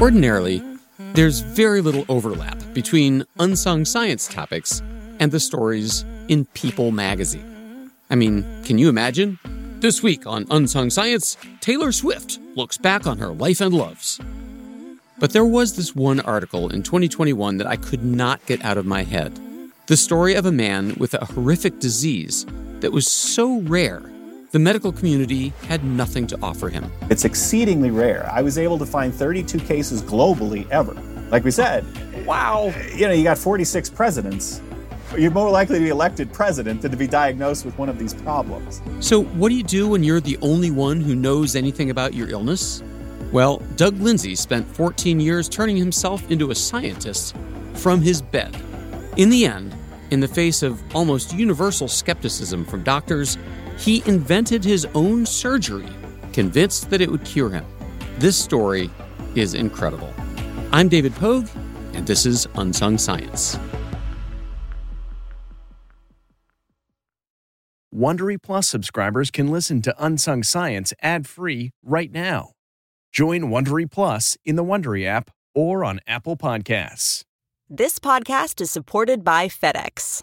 Ordinarily, there's very little overlap between Unsung Science topics and the stories in People magazine. I mean, can you imagine? This week on Unsung Science, Taylor Swift looks back on her life and loves. But there was this one article in 2021 that I could not get out of my head. The story of a man with a horrific disease that was so rare, the medical community had nothing to offer him. It's exceedingly rare. I was able to find 32 cases globally ever. Like we said, wow, you got 46 presidents. You're more likely to be elected president than to be diagnosed with one of these problems. So what do you do when you're the only one who knows anything about your illness? Well, Doug Lindsay spent 14 years turning himself into a scientist from his bed. In the end, in the face of almost universal skepticism from doctors, he invented his own surgery, convinced that it would cure him. This story is incredible. I'm David Pogue, and this is Unsung Science. Wondery Plus subscribers can listen to Unsung Science ad-free right now. Join Wondery Plus in the Wondery app or on Apple Podcasts. This podcast is supported by FedEx.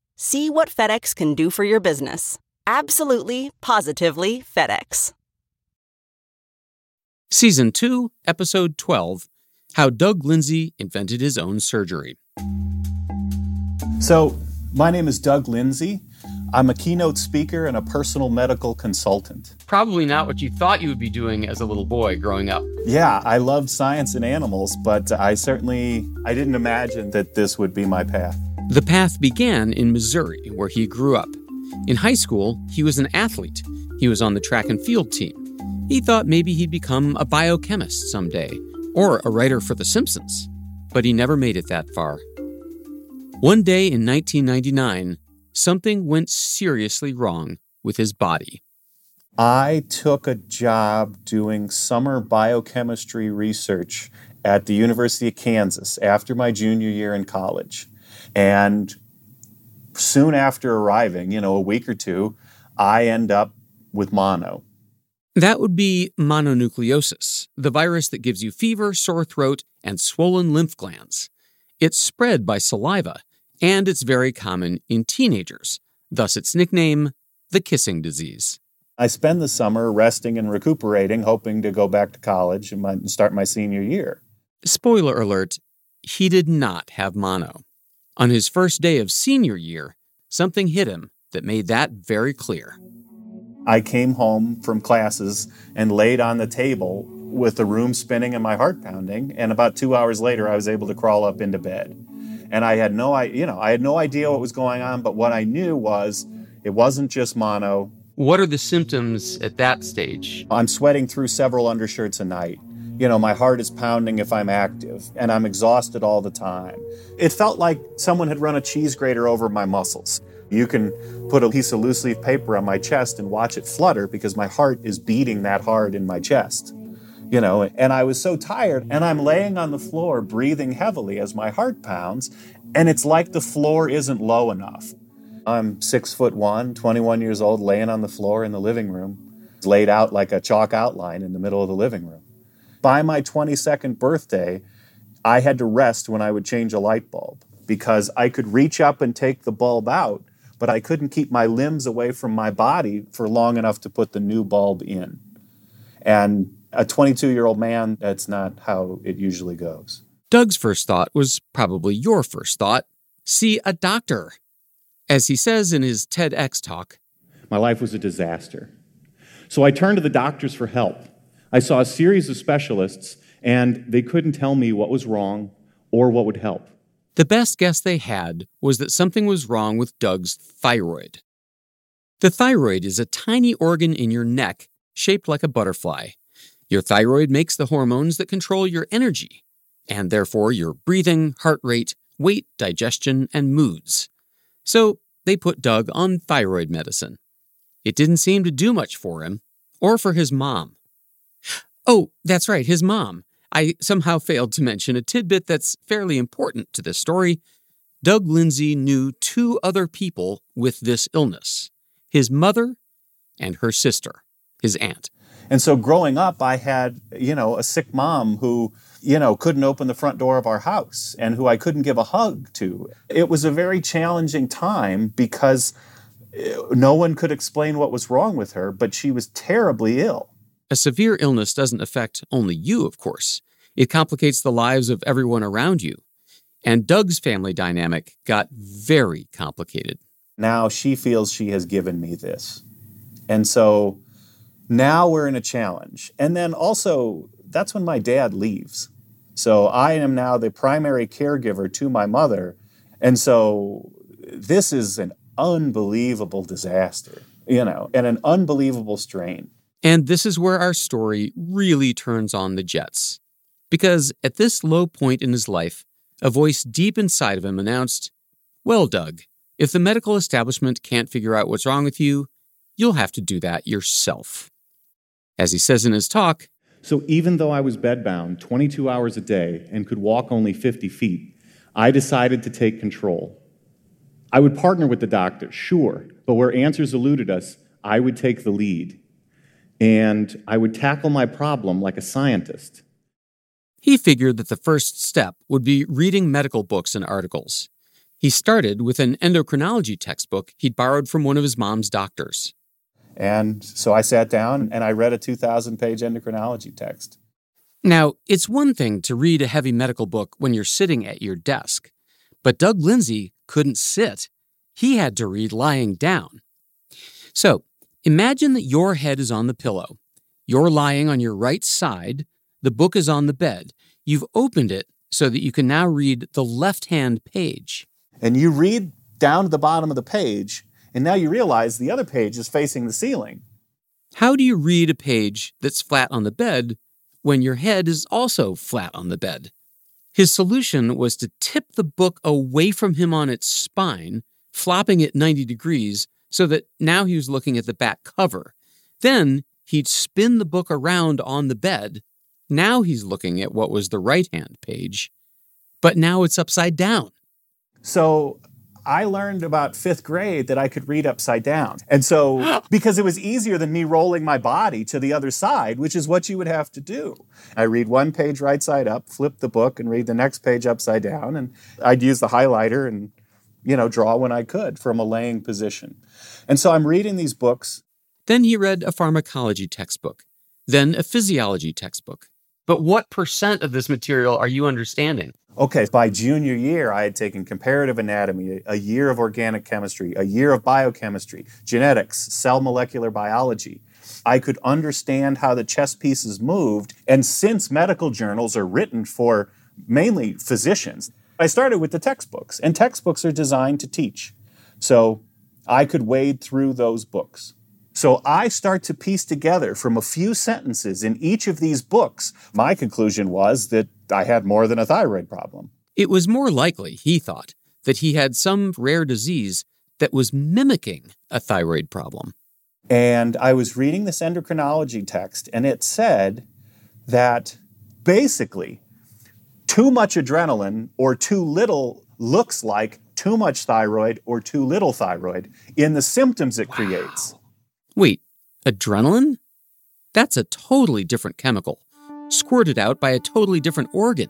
See what FedEx can do for your business. Absolutely, positively FedEx. Season 2, Episode 12, How Doug Lindsay Invented His Own Surgery. So, my name is Doug Lindsay. I'm a keynote speaker and a personal medical consultant. Probably not what you thought you would be doing as a little boy growing up. Yeah, I loved science and animals, but I didn't imagine that this would be my path. The path began in Missouri, where he grew up. In high school, he was an athlete. He was on the track and field team. He thought maybe he'd become a biochemist someday, or a writer for The Simpsons. But he never made it that far. One day in 1999, something went seriously wrong with his body. I took a job doing summer biochemistry research at the University of Kansas after my junior year in college. And soon after arriving, a week or two, I end up with mono. That would be mononucleosis, the virus that gives you fever, sore throat, and swollen lymph glands. It's spread by saliva, and it's very common in teenagers, thus its nickname, the kissing disease. I spend the summer resting and recuperating, hoping to go back to college and start my senior year. Spoiler alert, he did not have mono. On his first day of senior year, something hit him that made that very clear. I came home from classes and laid on the table with the room spinning and my heart pounding, and about 2 hours later, I was able to crawl up into bed. And I had no idea what was going on, but what I knew was it wasn't just mono. What are the symptoms at that stage? I'm sweating through several undershirts a night. My heart is pounding if I'm active, and I'm exhausted all the time. It felt like someone had run a cheese grater over my muscles. You can put a piece of loose leaf paper on my chest and watch it flutter because my heart is beating that hard in my chest. And I was so tired, and I'm laying on the floor breathing heavily as my heart pounds, and it's like the floor isn't low enough. I'm 6'1", 21 years old, laying on the floor in the living room, laid out like a chalk outline in the middle of the living room. By my 22nd birthday, I had to rest when I would change a light bulb because I could reach up and take the bulb out, but I couldn't keep my limbs away from my body for long enough to put the new bulb in. And a 22-year-old man, that's not how it usually goes. Doug's first thought was probably your first thought. See a doctor. As he says in his TEDx talk, my life was a disaster. So I turned to the doctors for help. I saw a series of specialists, and they couldn't tell me what was wrong or what would help. The best guess they had was that something was wrong with Doug's thyroid. The thyroid is a tiny organ in your neck shaped like a butterfly. Your thyroid makes the hormones that control your energy. and therefore your breathing, heart rate, weight, digestion, and moods. So they put Doug on thyroid medicine. It didn't seem to do much for him, or for his mom. Oh, that's right, his mom. I somehow failed to mention a tidbit that's fairly important to this story. Doug Lindsay knew two other people with this illness, his mother and her sister, his aunt. And so growing up, I had, a sick mom who, couldn't open the front door of our house and who I couldn't give a hug to. It was a very challenging time because no one could explain what was wrong with her, but she was terribly ill. A severe illness doesn't affect only you, of course. It complicates the lives of everyone around you. And Doug's family dynamic got very complicated. Now she feels she has given me this. And so now we're in a challenge. And then also, that's when my dad leaves. So I am now the primary caregiver to my mother. And so this is an unbelievable disaster, and an unbelievable strain. And this is where our story really turns on the jets. Because at this low point in his life, a voice deep inside of him announced, "Well, Doug, if the medical establishment can't figure out what's wrong with you, you'll have to do that yourself." As he says in his talk, "So even though I was bedbound 22 hours a day and could walk only 50 feet, I decided to take control. I would partner with the doctor, sure, but where answers eluded us, I would take the lead. And I would tackle my problem like a scientist." He figured that the first step would be reading medical books and articles. He started with an endocrinology textbook he'd borrowed from one of his mom's doctors. And so I sat down and I read a 2,000-page endocrinology text. Now, it's one thing to read a heavy medical book when you're sitting at your desk. But Doug Lindsay couldn't sit. He had to read lying down. So, imagine that your head is on the pillow. You're lying on your right side. The book is on the bed. You've opened it so that you can now read the left-hand page. And you read down to the bottom of the page, and now you realize the other page is facing the ceiling. How do you read a page that's flat on the bed when your head is also flat on the bed? His solution was to tip the book away from him on its spine, flopping it 90 degrees so that now he was looking at the back cover. Then he'd spin the book around on the bed. Now he's looking at what was the right-hand page, but now it's upside down. So I learned about fifth grade that I could read upside down. And so, because it was easier than me rolling my body to the other side, which is what you would have to do. I read one page right side up, flip the book, and read the next page upside down. And I'd use the highlighter and, draw when I could from a laying position. And so I'm reading these books. Then he read a pharmacology textbook, then a physiology textbook. But what percent of this material are you understanding? Okay, by junior year, I had taken comparative anatomy, a year of organic chemistry, a year of biochemistry, genetics, cell molecular biology. I could understand how the chess pieces moved. And since medical journals are written for mainly physicians, I started with the textbooks. And textbooks are designed to teach. So I could wade through those books. So I start to piece together from a few sentences in each of these books. My conclusion was that I had more than a thyroid problem. It was more likely, he thought, that he had some rare disease that was mimicking a thyroid problem. And I was reading this endocrinology text, and it said that basically too much adrenaline or too little looks like too much thyroid or too little thyroid in the symptoms it creates. Wait, adrenaline? That's a totally different chemical, squirted out by a totally different organ.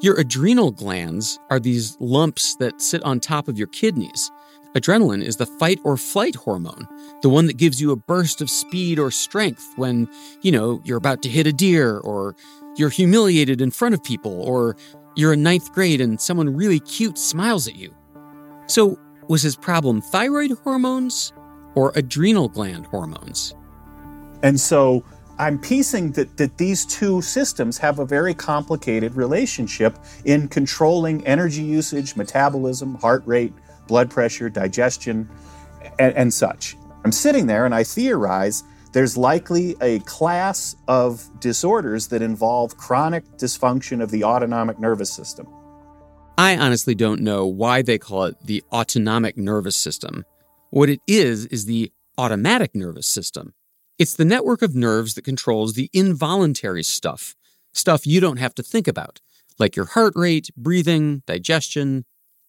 Your adrenal glands are these lumps that sit on top of your kidneys. Adrenaline is the fight or flight hormone, the one that gives you a burst of speed or strength when, you're about to hit a deer, or you're humiliated in front of people, or you're in ninth grade and someone really cute smiles at you. So, was his problem thyroid hormones or adrenal gland hormones? And so I'm piecing that these two systems have a very complicated relationship in controlling energy usage, metabolism, heart rate, blood pressure, digestion, and such. I'm sitting there and I theorize there's likely a class of disorders that involve chronic dysfunction of the autonomic nervous system. I honestly don't know why they call it the autonomic nervous system. What it is the automatic nervous system. It's the network of nerves that controls the involuntary stuff you don't have to think about, like your heart rate, breathing, digestion,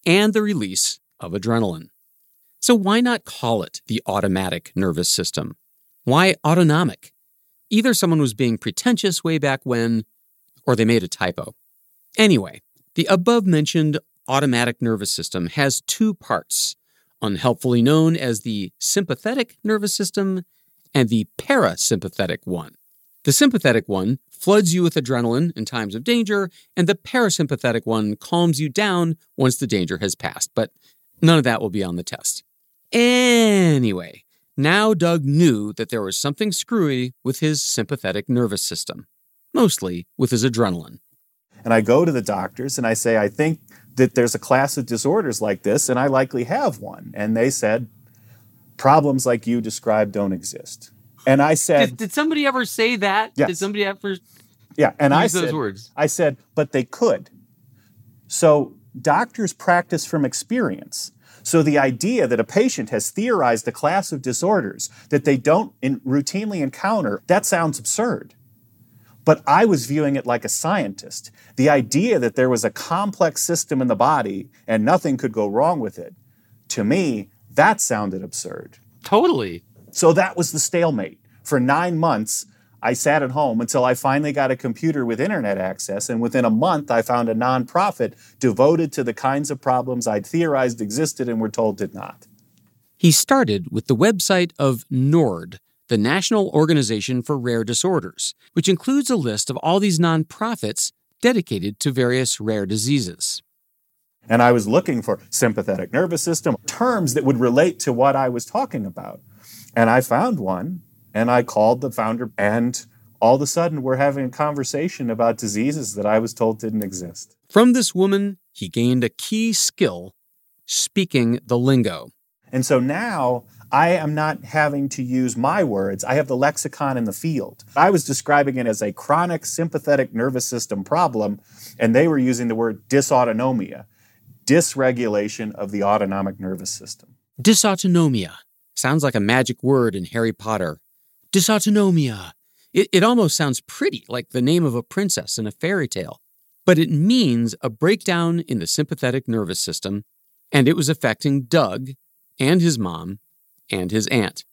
and the release of adrenaline. So why not call it the automatic nervous system? Why autonomic? Either someone was being pretentious way back when, or they made a typo. Anyway, the above-mentioned automatic nervous system has two parts, unhelpfully known as the sympathetic nervous system and the parasympathetic one. The sympathetic one floods you with adrenaline in times of danger, and the parasympathetic one calms you down once the danger has passed, but none of that will be on the test. Anyway, now Doug knew that there was something screwy with his sympathetic nervous system, mostly with his adrenaline. And I go to the doctors and I say, I think that there's a class of disorders like this, and I likely have one. And they said, problems like you described don't exist. And I said... Did somebody ever say that? Yes. Did somebody ever I said, but they could. So doctors practice from experience. So the idea that a patient has theorized a class of disorders that they don't routinely encounter, that sounds absurd. But I was viewing it like a scientist. The idea that there was a complex system in the body and nothing could go wrong with it, to me, that sounded absurd. Totally. So that was the stalemate. For 9 months, I sat at home until I finally got a computer with internet access, and within a month, I found a nonprofit devoted to the kinds of problems I'd theorized existed and were told did not. He started with the website of NORD, the National Organization for Rare Disorders, which includes a list of all these nonprofits dedicated to various rare diseases. And I was looking for sympathetic nervous system, terms that would relate to what I was talking about. And I found one, and I called the founder, and all of a sudden we're having a conversation about diseases that I was told didn't exist. From this woman, he gained a key skill, speaking the lingo. And so now I am not having to use my words. I have the lexicon in the field. I was describing it as a chronic sympathetic nervous system problem, and they were using the word dysautonomia, dysregulation of the autonomic nervous system. Dysautonomia. Sounds like a magic word in Harry Potter. Dysautonomia. It almost sounds pretty, like the name of a princess in a fairy tale. But it means a breakdown in the sympathetic nervous system, and it was affecting Doug and his mom and his aunt.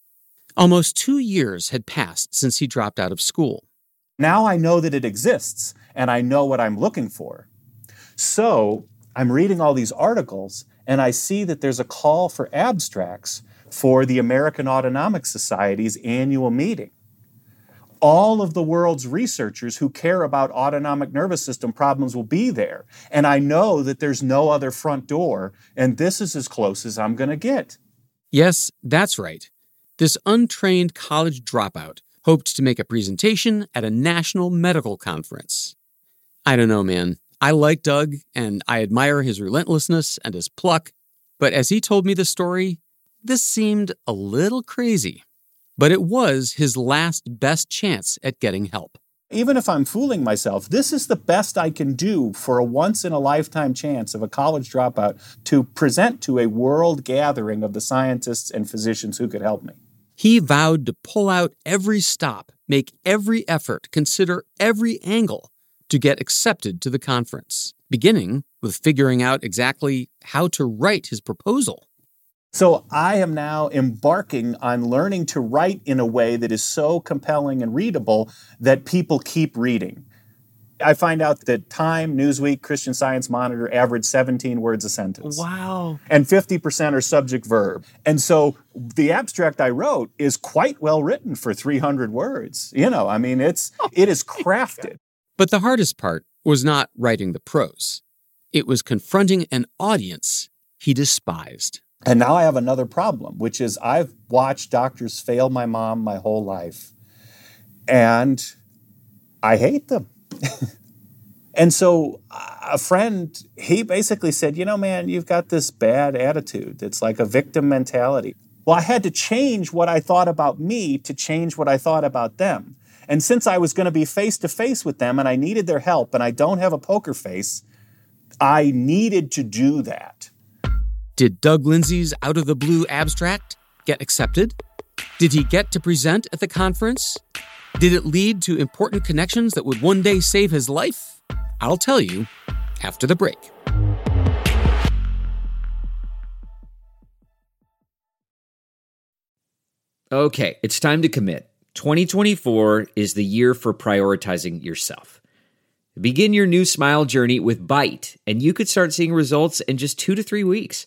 Almost 2 years had passed since he dropped out of school. Now I know that it exists, and I know what I'm looking for. So I'm reading all these articles, and I see that there's a call for abstracts for the American Autonomic Society's annual meeting. All of the world's researchers who care about autonomic nervous system problems will be there. And I know that there's no other front door, and this is as close as I'm going to get. Yes, that's right. This untrained college dropout hoped to make a presentation at a national medical conference. I don't know, man. I like Doug, and I admire his relentlessness and his pluck. But as he told me the story, this seemed a little crazy, but it was his last best chance at getting help. Even if I'm fooling myself, this is the best I can do for a once-in-a-lifetime chance of a college dropout to present to a world gathering of the scientists and physicians who could help me. He vowed to pull out every stop, make every effort, consider every angle to get accepted to the conference, beginning with figuring out exactly how to write his proposal. So I am now embarking on learning to write in a way that is so compelling and readable that people keep reading. I find out that Time, Newsweek, Christian Science Monitor average 17 words a sentence. Wow. And 50% are subject-verb. And so the abstract I wrote is quite well written for 300 words. You know, I mean, it is crafted. But the hardest part was not writing the prose. It was confronting an audience he despised. And now I have another problem, which is I've watched doctors fail my mom my whole life, and I hate them. And so a friend, he basically said, you know, man, you've got this bad attitude. It's like a victim mentality. Well, I had to change what I thought about me to change what I thought about them. And since I was going to be face-to-face with them and I needed their help and I don't have a poker face, I needed to do that. Did Doug Lindsay's Out of the Blue abstract get accepted? Did he get to present at the conference? Did it lead to important connections that would one day save his life? I'll tell you after the break. Okay, it's time to commit. 2024 is the year for prioritizing yourself. Begin your new smile journey with Byte, and you could start seeing results in just 2 to 3 weeks.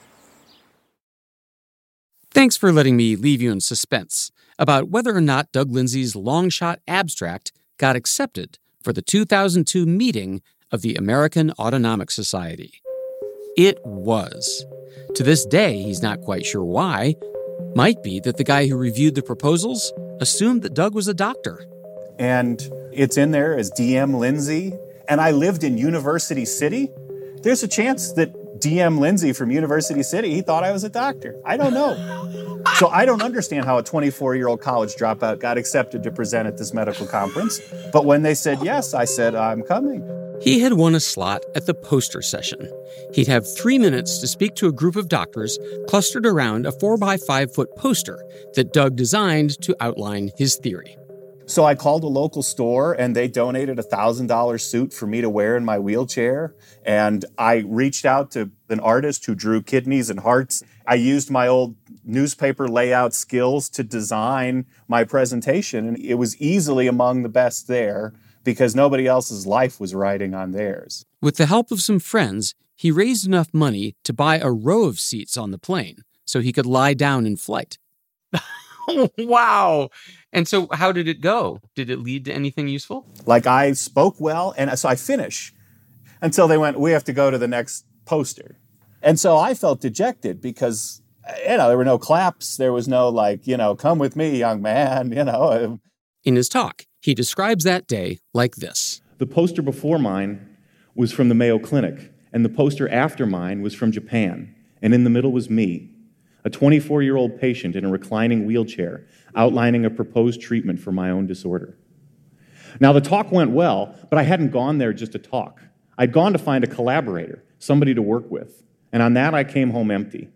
Thanks for letting me leave you in suspense about whether or not Doug Lindsay's long-shot abstract got accepted for the 2002 meeting of the American Autonomic Society. It was. To this day, he's not quite sure why. Might be that the guy who reviewed the proposals assumed that Doug was a doctor. And it's in there as DM Lindsay. And I lived in University City. There's a chance that DM Lindsay from University City, he thought I was a doctor. I don't know. So I don't understand how a 24-year-old college dropout got accepted to present at this medical conference. But when they said yes, I said, I'm coming. He had won a slot at the poster session. He'd have 3 minutes to speak to a group of doctors clustered around a 4-by-5-foot poster that Doug designed to outline his theory. So I called a local store, and they donated a $1,000 suit for me to wear in my wheelchair. And I reached out to an artist who drew kidneys and hearts. I used my old newspaper layout skills to design my presentation, and it was easily among the best there, because nobody else's life was riding on theirs. With the help of some friends, he raised enough money to buy a row of seats on the plane so he could lie down in flight. Wow. And so how did it go? Did it lead to anything useful? Like, I spoke well, and so I finish. Until they went, we have to go to the next poster. And so I felt dejected because, there were no claps. There was no, come with me, young man, In his talk, he describes that day like this. The poster before mine was from the Mayo Clinic, and the poster after mine was from Japan, and in the middle was me, a 24-year-old patient in a reclining wheelchair, outlining a proposed treatment for my own disorder. Now, the talk went well, but I hadn't gone there just to talk. I'd gone to find a collaborator, somebody to work with, and on that I came home empty.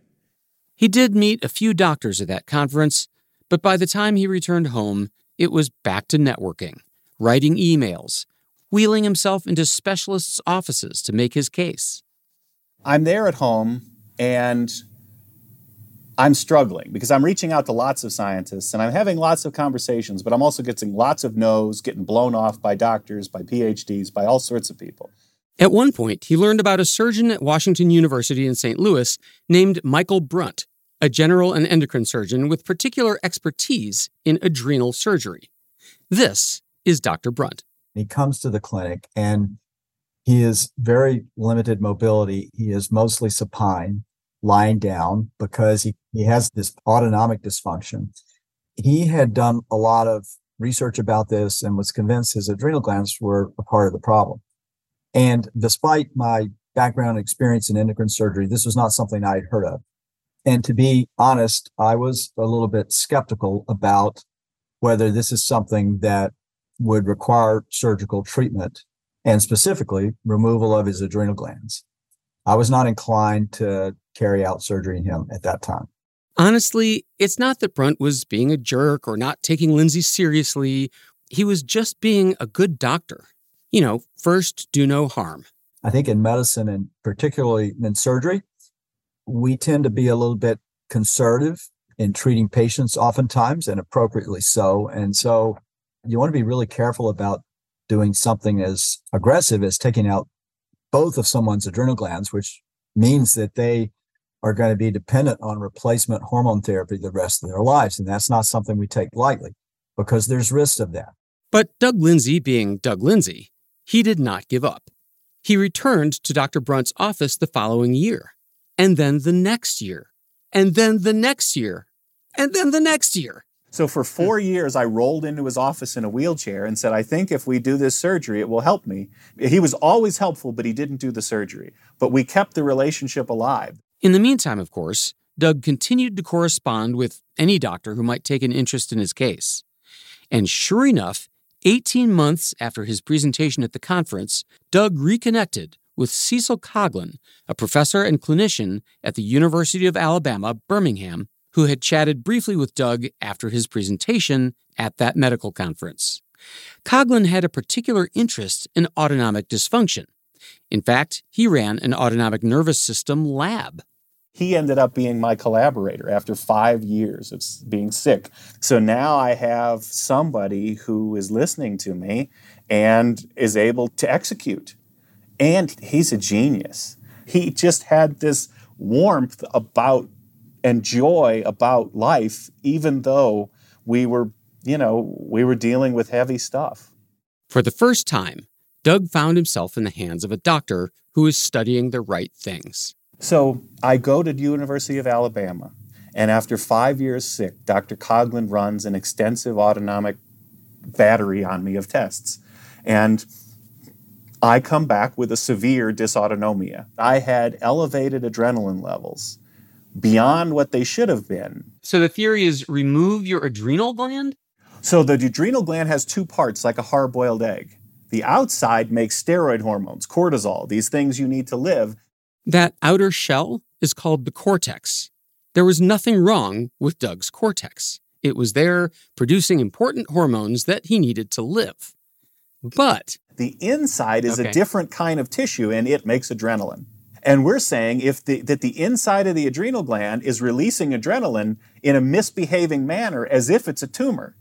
He did meet a few doctors at that conference, but by the time he returned home, it was back to networking, writing emails, wheeling himself into specialists' offices to make his case. I'm there at home, and I'm struggling because I'm reaching out to lots of scientists, and I'm having lots of conversations, but I'm also getting lots of no's, getting blown off by doctors, by PhDs, by all sorts of people. At one point, he learned about a surgeon at Washington University in St. Louis named Michael Brunt, a general and endocrine surgeon with particular expertise in adrenal surgery. This is Dr. Brunt. He comes to the clinic, and he is very limited mobility. He is mostly supine, lying down, because he has this autonomic dysfunction. He had done a lot of research about this and was convinced his adrenal glands were a part of the problem. And despite my background and experience in endocrine surgery, this was not something I had heard of. And to be honest, I was a little bit skeptical about whether this is something that would require surgical treatment, and specifically removal of his adrenal glands. I was not inclined to carry out surgery in him at that time. Honestly, it's not that Brunt was being a jerk or not taking Lindsay seriously. He was just being a good doctor. You know, first, do no harm. I think in medicine, and particularly in surgery, we tend to be a little bit conservative in treating patients oftentimes, and appropriately so. And so you want to be really careful about doing something as aggressive as taking out both of someone's adrenal glands, which means that they are going to be dependent on replacement hormone therapy the rest of their lives. And that's not something we take lightly, because there's risks of that. But Doug Lindsay being Doug Lindsay, he did not give up. He returned to Dr. Brunt's office the following year, and then the next year, and then the next year, and then the next year. So for 4 years, I rolled into his office in a wheelchair and said, I think if we do this surgery, it will help me. He was always helpful, but he didn't do the surgery. But we kept the relationship alive. In the meantime, of course, Doug continued to correspond with any doctor who might take an interest in his case. And sure enough, 18 months after his presentation at the conference, Doug reconnected with Cecil Coghlan, a professor and clinician at the University of Alabama, Birmingham, who had chatted briefly with Doug after his presentation at that medical conference. Coghlan had a particular interest in autonomic dysfunction. In fact, he ran an autonomic nervous system lab. He ended up being my collaborator after 5 years of being sick. So now I have somebody who is listening to me and is able to execute. And he's a genius. He just had this warmth about and joy about life, even though we were dealing with heavy stuff. For the first time, Doug found himself in the hands of a doctor who is studying the right things. So I go to the University of Alabama, and after 5 years sick, Dr. Coghlan runs an extensive autonomic battery on me of tests. And I come back with a severe dysautonomia. I had elevated adrenaline levels beyond what they should have been. So the theory is remove your adrenal gland? So the adrenal gland has two parts, like a hard-boiled egg. The outside makes steroid hormones, cortisol, these things you need to live. That outer shell is called the cortex. There was nothing wrong with Doug's cortex. It was there producing important hormones that he needed to live. But the inside is a different kind of tissue, and it makes adrenaline. And we're saying that the inside of the adrenal gland is releasing adrenaline in a misbehaving manner as if it's a tumor.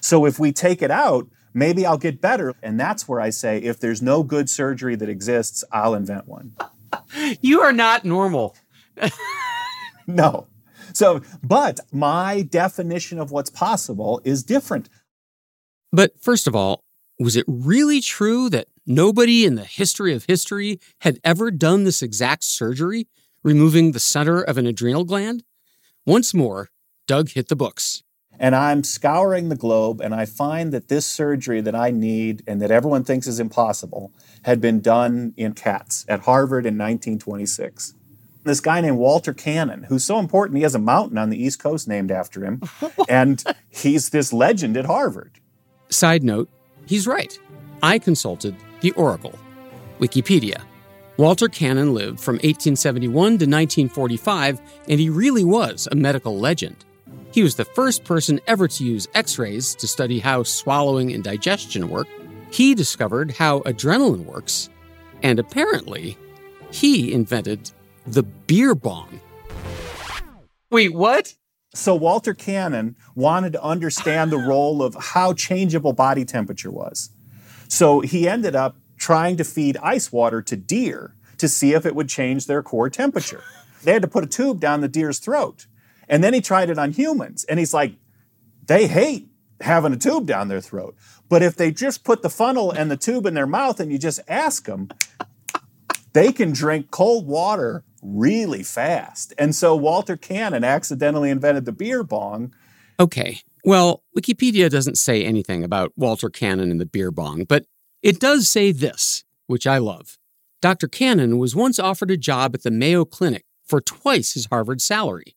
So if we take it out, maybe I'll get better. And that's where I say, if there's no good surgery that exists, I'll invent one. You are not normal. No. So, but my definition of what's possible is different. But first of all, was it really true that nobody in the history of history had ever done this exact surgery, removing the center of an adrenal gland? Once more, Doug hit the books. And I'm scouring the globe, and I find that this surgery that I need and that everyone thinks is impossible had been done in cats at Harvard in 1926. This guy named Walter Cannon, who's so important, he has a mountain on the East Coast named after him, and he's this legend at Harvard. Side note, he's right. I consulted the Oracle, Wikipedia. Walter Cannon lived from 1871 to 1945, and he really was a medical legend. He was the first person ever to use X-rays to study how swallowing and digestion work. He discovered how adrenaline works, and apparently, he invented the beer bong. Wait, what? So Walter Cannon wanted to understand the role of how changeable body temperature was. So he ended up trying to feed ice water to deer to see if it would change their core temperature. They had to put a tube down the deer's throat. And then he tried it on humans. And he's like, they hate having a tube down their throat. But if they just put the funnel and the tube in their mouth and you just ask them, they can drink cold water really fast. And so Walter Cannon accidentally invented the beer bong. Okay. Well, Wikipedia doesn't say anything about Walter Cannon and the beer bong, but it does say this, which I love. Dr. Cannon was once offered a job at the Mayo Clinic for twice his Harvard salary.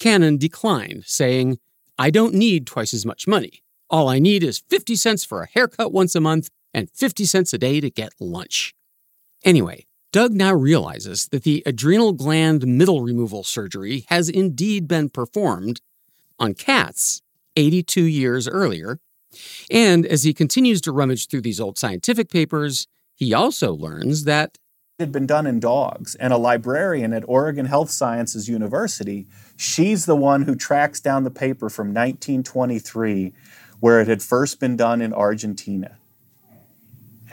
Cannon declined, saying, I don't need twice as much money. All I need is 50 cents for a haircut once a month and 50 cents a day to get lunch. Anyway, Doug now realizes that the adrenal gland middle removal surgery has indeed been performed on cats 82 years earlier. And as he continues to rummage through these old scientific papers, he also learns that it had been done in dogs, and a librarian at Oregon Health Sciences University, she's the one who tracks down the paper from 1923 where it had first been done in Argentina.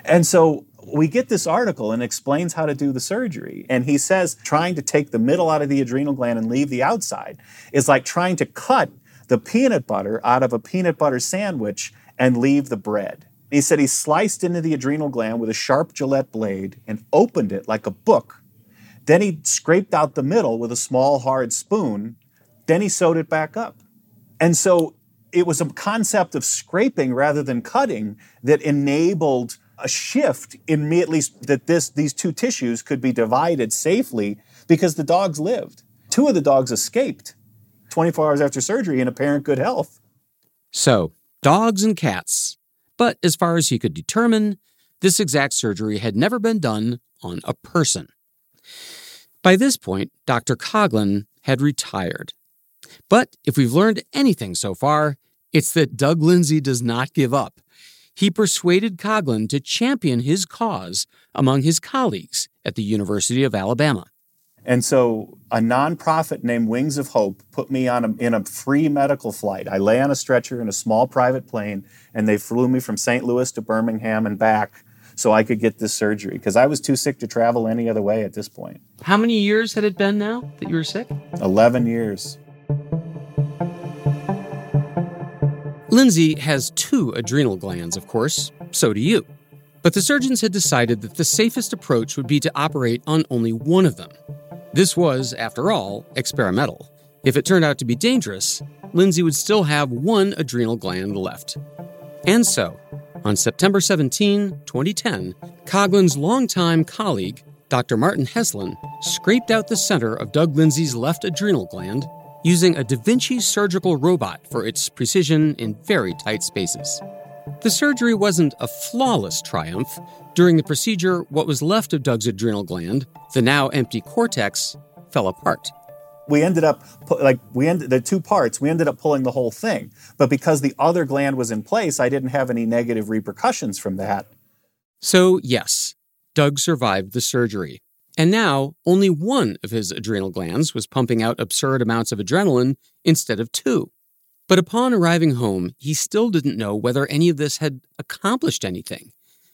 And so we get this article and explains how to do the surgery. And he says trying to take the middle out of the adrenal gland and leave the outside is like trying to cut the peanut butter out of a peanut butter sandwich and leave the bread. He said he sliced into the adrenal gland with a sharp Gillette blade and opened it like a book. Then he scraped out the middle with a small, hard spoon. Then he sewed it back up. And so it was a concept of scraping rather than cutting that enabled a shift in me, at least, that these two tissues could be divided safely because the dogs lived. Two of the dogs escaped 24 hours after surgery in apparent good health. So, dogs and cats. But as far as he could determine, this exact surgery had never been done on a person. By this point, Dr. Coghlan had retired. But if we've learned anything so far, it's that Doug Lindsay does not give up. He persuaded Coghlan to champion his cause among his colleagues at the University of Alabama. And so a nonprofit named Wings of Hope put me in a free medical flight. I lay on a stretcher in a small private plane, and they flew me from St. Louis to Birmingham and back so I could get this surgery, because I was too sick to travel any other way at this point. How many years had it been now that you were sick? 11 years. Lindsay has two adrenal glands, of course, so do you. But the surgeons had decided that the safest approach would be to operate on only one of them. This was, after all, experimental. If it turned out to be dangerous, Lindsay would still have one adrenal gland left. And so, on September 17, 2010, Coghlan's longtime colleague, Dr. Martin Heslin, scraped out the center of Doug Lindsay's left adrenal gland using a Da Vinci surgical robot for its precision in very tight spaces. The surgery wasn't a flawless triumph. During the procedure, what was left of Doug's adrenal gland, the now empty cortex, fell apart. We ended up, the two parts, we ended up pulling the whole thing. But because the other gland was in place, I didn't have any negative repercussions from that. So, yes, Doug survived the surgery. And now, only one of his adrenal glands was pumping out absurd amounts of adrenaline instead of two. But upon arriving home, he still didn't know whether any of this had accomplished anything.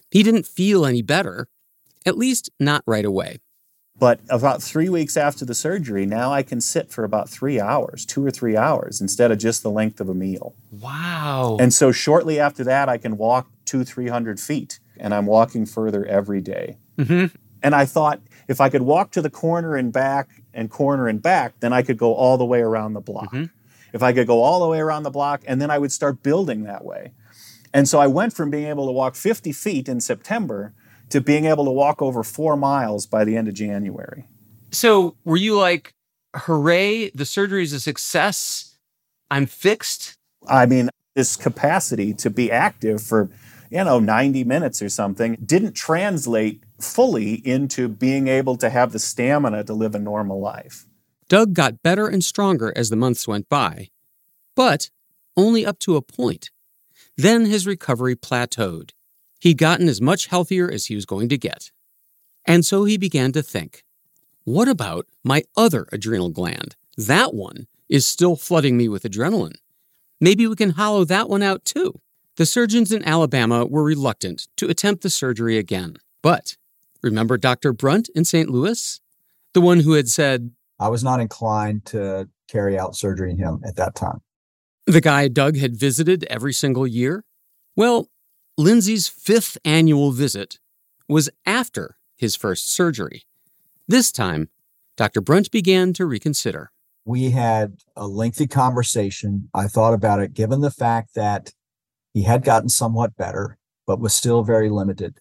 He didn't feel any better, at least not right away. But about 3 weeks after the surgery, now I can sit for about 3 hours, 2 or 3 hours, instead of just the length of a meal. Wow. And so shortly after that, I can walk 200-300 feet, and I'm walking further every day. Mm-hmm. And I thought, if I could walk to the corner and back, then I could go all the way around the block. Mm-hmm. If I could go all the way around the block, and then I would start building that way. And so I went from being able to walk 50 feet in September to being able to walk over 4 miles by the end of January. So were you like, hooray, the surgery is a success, I'm fixed? I mean, this capacity to be active for, 90 minutes or something didn't translate fully into being able to have the stamina to live a normal life. Doug got better and stronger as the months went by, but only up to a point. Then his recovery plateaued. He'd gotten as much healthier as he was going to get. And so he began to think, what about my other adrenal gland? That one is still flooding me with adrenaline. Maybe we can hollow that one out too. The surgeons in Alabama were reluctant to attempt the surgery again. But remember Dr. Brunt in St. Louis? The one who had said, I was not inclined to carry out surgery in him at that time. The guy Doug had visited every single year? Well, Lindsay's fifth annual visit was after his first surgery. This time, Dr. Brunt began to reconsider. We had a lengthy conversation. I thought about it, given the fact that he had gotten somewhat better, but was still very limited.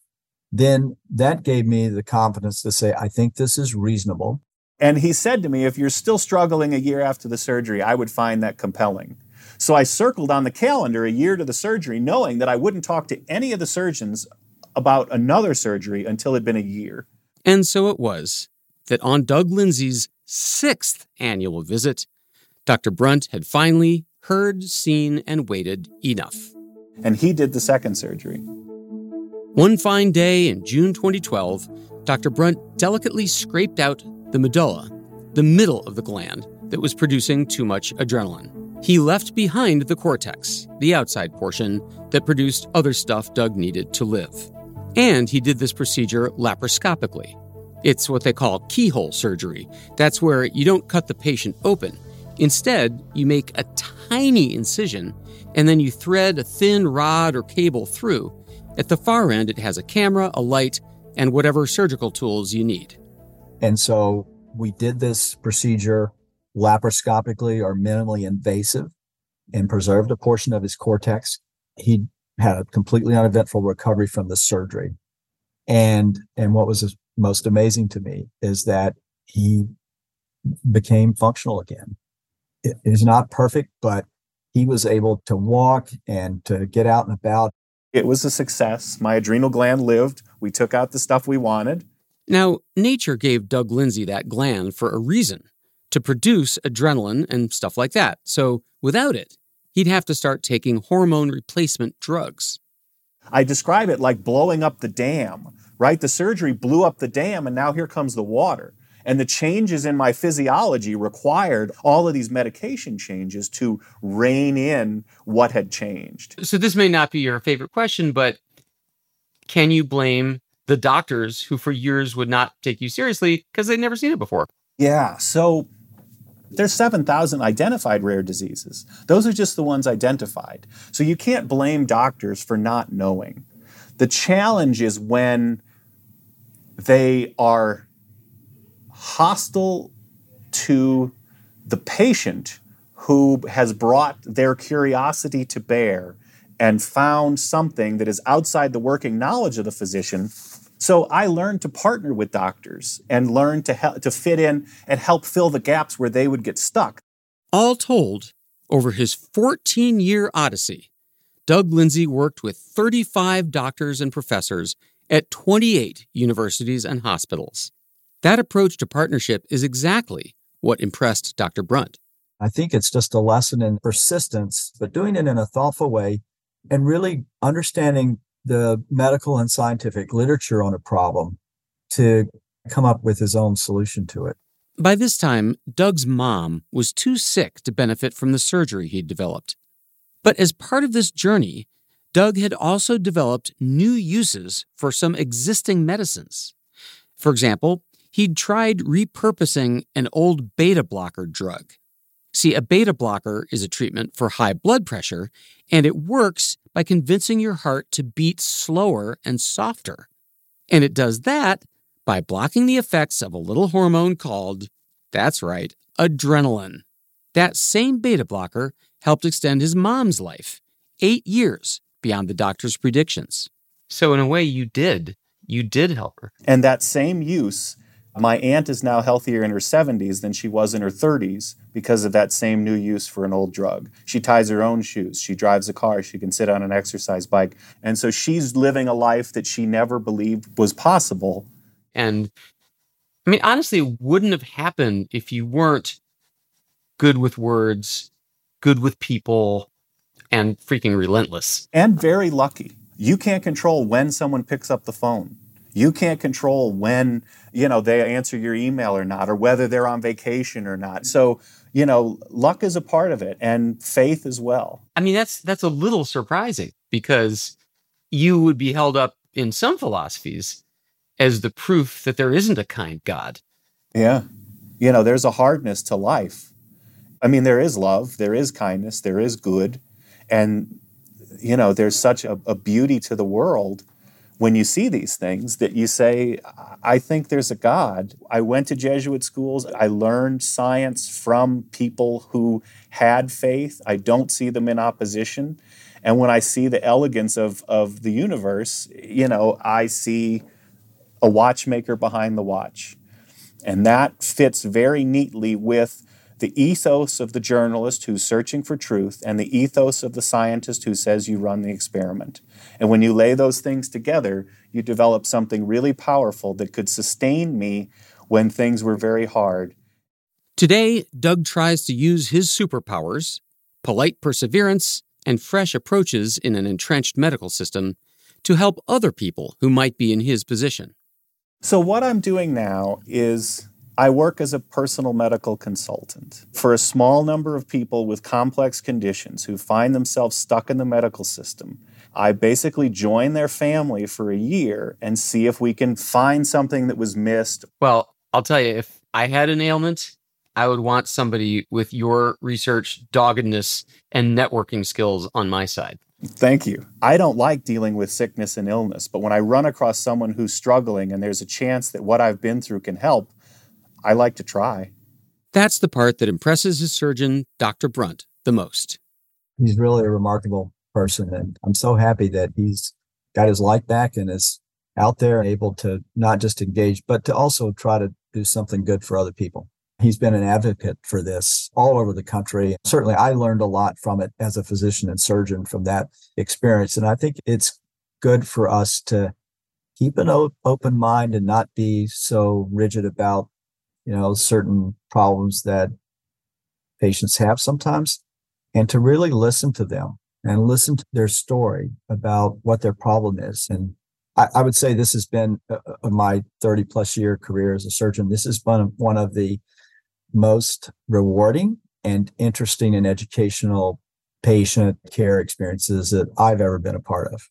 Then that gave me the confidence to say, I think this is reasonable. And he said to me, if you're still struggling a year after the surgery, I would find that compelling. So I circled on the calendar a year to the surgery, knowing that I wouldn't talk to any of the surgeons about another surgery until it had been a year. And so it was that on Doug Lindsay's 6th annual visit, Dr. Brunt had finally heard, seen, and waited enough. And he did the second surgery. One fine day in June 2012, Dr. Brunt delicately scraped out the medulla, the middle of the gland that was producing too much adrenaline. He left behind the cortex, the outside portion that produced other stuff Doug needed to live. And he did this procedure laparoscopically. It's what they call keyhole surgery. That's where you don't cut the patient open. Instead, you make a tiny incision, and then you thread a thin rod or cable through. At the far end, it has a camera, a light, and whatever surgical tools you need. And so we did this procedure laparoscopically or minimally invasive and preserved a portion of his cortex. He had a completely uneventful recovery from the surgery. And what was most amazing to me is that he became functional again. It is not perfect, but he was able to walk and to get out and about. It was a success. My adrenal gland lived. We took out the stuff we wanted. Now, nature gave Doug Lindsay that gland for a reason. To produce adrenaline and stuff like that. So without it, he'd have to start taking hormone replacement drugs. I describe it like blowing up the dam, right? The surgery blew up the dam, and now here comes the water. And the changes in my physiology required all of these medication changes to rein in what had changed. So this may not be your favorite question, but can you blame the doctors who for years would not take you seriously because they'd never seen it before? Yeah, so there's 7,000 identified rare diseases. Those are just the ones identified. So you can't blame doctors for not knowing. The challenge is when they are hostile to the patient who has brought their curiosity to bear and found something that is outside the working knowledge of the physician. So I learned to partner with doctors and learn to fit in and help fill the gaps where they would get stuck. All told, over his 14-year odyssey, Doug Lindsay worked with 35 doctors and professors at 28 universities and hospitals. That approach to partnership is exactly what impressed Dr. Brunt. I think it's just a lesson in persistence, but doing it in a thoughtful way and really understanding the medical and scientific literature on a problem to come up with his own solution to it. By this time, Doug's mom was too sick to benefit from the surgery he'd developed. But as part of this journey, Doug had also developed new uses for some existing medicines. For example, he'd tried repurposing an old beta blocker drug. See, a beta blocker is a treatment for high blood pressure, and it works by convincing your heart to beat slower and softer. And it does that by blocking the effects of a little hormone called, that's right, adrenaline. That same beta blocker helped extend his mom's life 8 years beyond the doctor's predictions. So in a way, you did help her. And that same use, my aunt is now healthier in her 70s than she was in her 30s because of that same new use for an old drug. She ties her own shoes. She drives a car. She can sit on an exercise bike. And so she's living a life that she never believed was possible. And, I mean, honestly, it wouldn't have happened if you weren't good with words, good with people, and freaking relentless. And very lucky. You can't control when someone picks up the phone. You can't control when, they answer your email or not, or whether they're on vacation or not. So, luck is a part of it, and faith as well. I mean, that's a little surprising because you would be held up in some philosophies as the proof that there isn't a kind God. Yeah. There's a hardness to life. I mean, there is love, there is kindness, there is good. And, there's such a beauty to the world when you see these things that you say, I think there's a God. I went to Jesuit schools. I learned science from people who had faith. I don't see them in opposition. And when I see the elegance of the universe, I see a watchmaker behind the watch. And that fits very neatly with the ethos of the journalist who's searching for truth and the ethos of the scientist who says you run the experiment. And when you lay those things together, you develop something really powerful that could sustain me when things were very hard. Today, Doug tries to use his superpowers, polite perseverance, and fresh approaches in an entrenched medical system to help other people who might be in his position. So what I'm doing now is I work as a personal medical consultant for a small number of people with complex conditions who find themselves stuck in the medical system. I basically join their family for a year and see if we can find something that was missed. Well, I'll tell you, if I had an ailment, I would want somebody with your research, doggedness, and networking skills on my side. Thank you. I don't like dealing with sickness and illness, but when I run across someone who's struggling and there's a chance that what I've been through can help, I like to try. That's the part that impresses his surgeon, Dr. Brunt, the most. He's really a remarkable person, and I'm so happy that he's got his life back and is out there and able to not just engage, but to also try to do something good for other people. He's been an advocate for this all over the country. Certainly, I learned a lot from it as a physician and surgeon from that experience. And I think it's good for us to keep an open mind and not be so rigid about, certain problems that patients have sometimes, and to really listen to them and listen to their story about what their problem is. And I would say this has been, my 30-plus year career as a surgeon, this has been one of the most rewarding and interesting and educational patient care experiences that I've ever been a part of.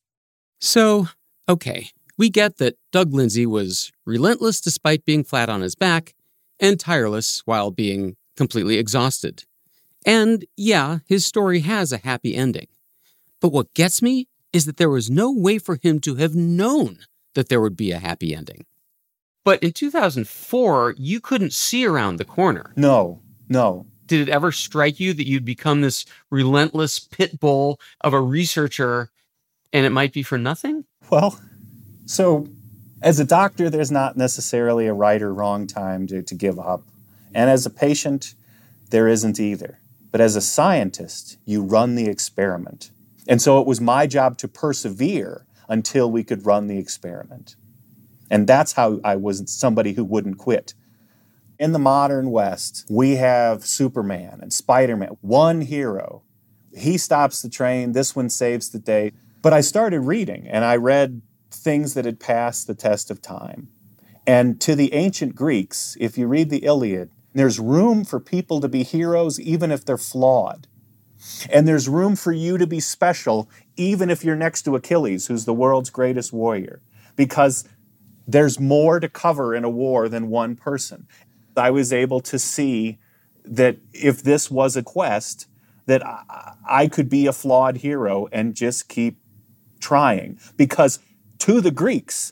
So, okay, we get that Doug Lindsay was relentless despite being flat on his back and tireless while being completely exhausted. And yeah, his story has a happy ending. But what gets me is that there was no way for him to have known that there would be a happy ending. But in 2004, you couldn't see around the corner. No. Did it ever strike you that you'd become this relentless pit bull of a researcher and it might be for nothing? Well, so as a doctor, there's not necessarily a right or wrong time to give up. And as a patient, there isn't either. But as a scientist, you run the experiment. And so it was my job to persevere until we could run the experiment. And that's how I was somebody who wouldn't quit. In the modern West, we have Superman and Spider-Man, one hero. He stops the train, this one saves the day. But I started reading, and I read things that had passed the test of time. And to the ancient Greeks, if you read the Iliad, there's room for people to be heroes even if they're flawed. And there's room for you to be special even if you're next to Achilles, who's the world's greatest warrior. Because there's more to cover in a war than one person. I was able to see that if this was a quest, that I could be a flawed hero and just keep trying. Because to the Greeks,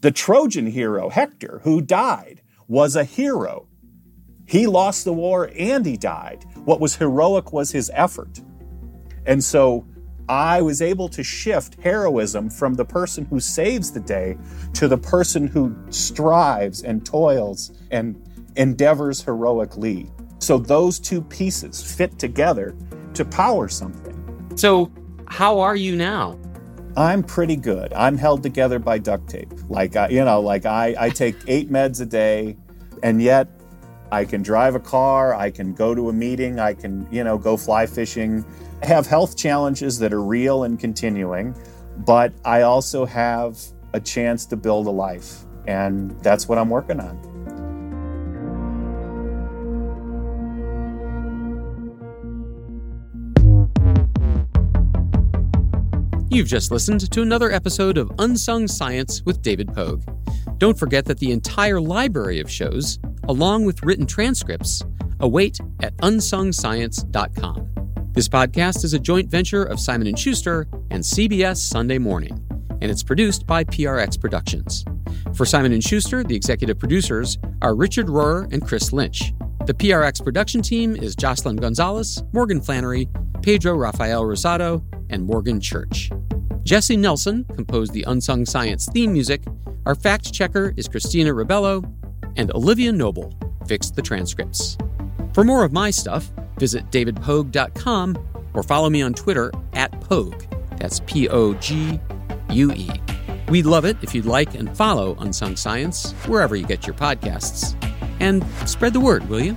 the Trojan hero, Hector, who died, was a hero. He lost the war and he died. What was heroic was his effort. And so I was able to shift heroism from the person who saves the day to the person who strives and toils and endeavors heroically. So those two pieces fit together to power something. So how are you now? I'm pretty good. I'm held together by duct tape. I take 8 meds a day, and yet I can drive a car, I can go to a meeting, I can, go fly fishing. I have health challenges that are real and continuing, but I also have a chance to build a life, and that's what I'm working on. You've just listened to another episode of Unsung Science with David Pogue. Don't forget that the entire library of shows, along with written transcripts, await at unsungscience.com. This podcast is a joint venture of Simon & Schuster and CBS Sunday Morning, and it's produced by PRX Productions. For Simon & Schuster, the executive producers are Richard Rohrer and Chris Lynch. The PRX production team is Jocelyn Gonzalez, Morgan Flannery, Pedro Rafael Rosado, and Morgan Church. Jesse Nelson composed the Unsung Science theme music. Our fact checker is Christina Ribello, and Olivia Noble fixed the transcripts. For more of my stuff, visit DavidPogue.com or follow me on Twitter @Pogue. That's P-O-G-U-E. We'd love it if you'd like and follow Unsung Science wherever you get your podcasts. And spread the word, will you?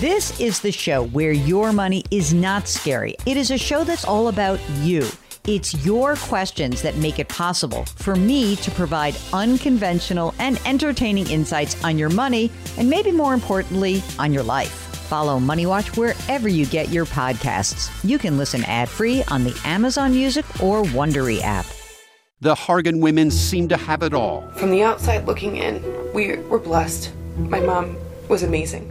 This is the show where your money is not scary. It is a show that's all about you. It's your questions that make it possible for me to provide unconventional and entertaining insights on your money, and maybe more importantly, on your life. Follow Money Watch wherever you get your podcasts. You can listen ad-free on the Amazon Music or Wondery app. The Hargan women seem to have it all. From the outside looking in, we were blessed. My mom was amazing.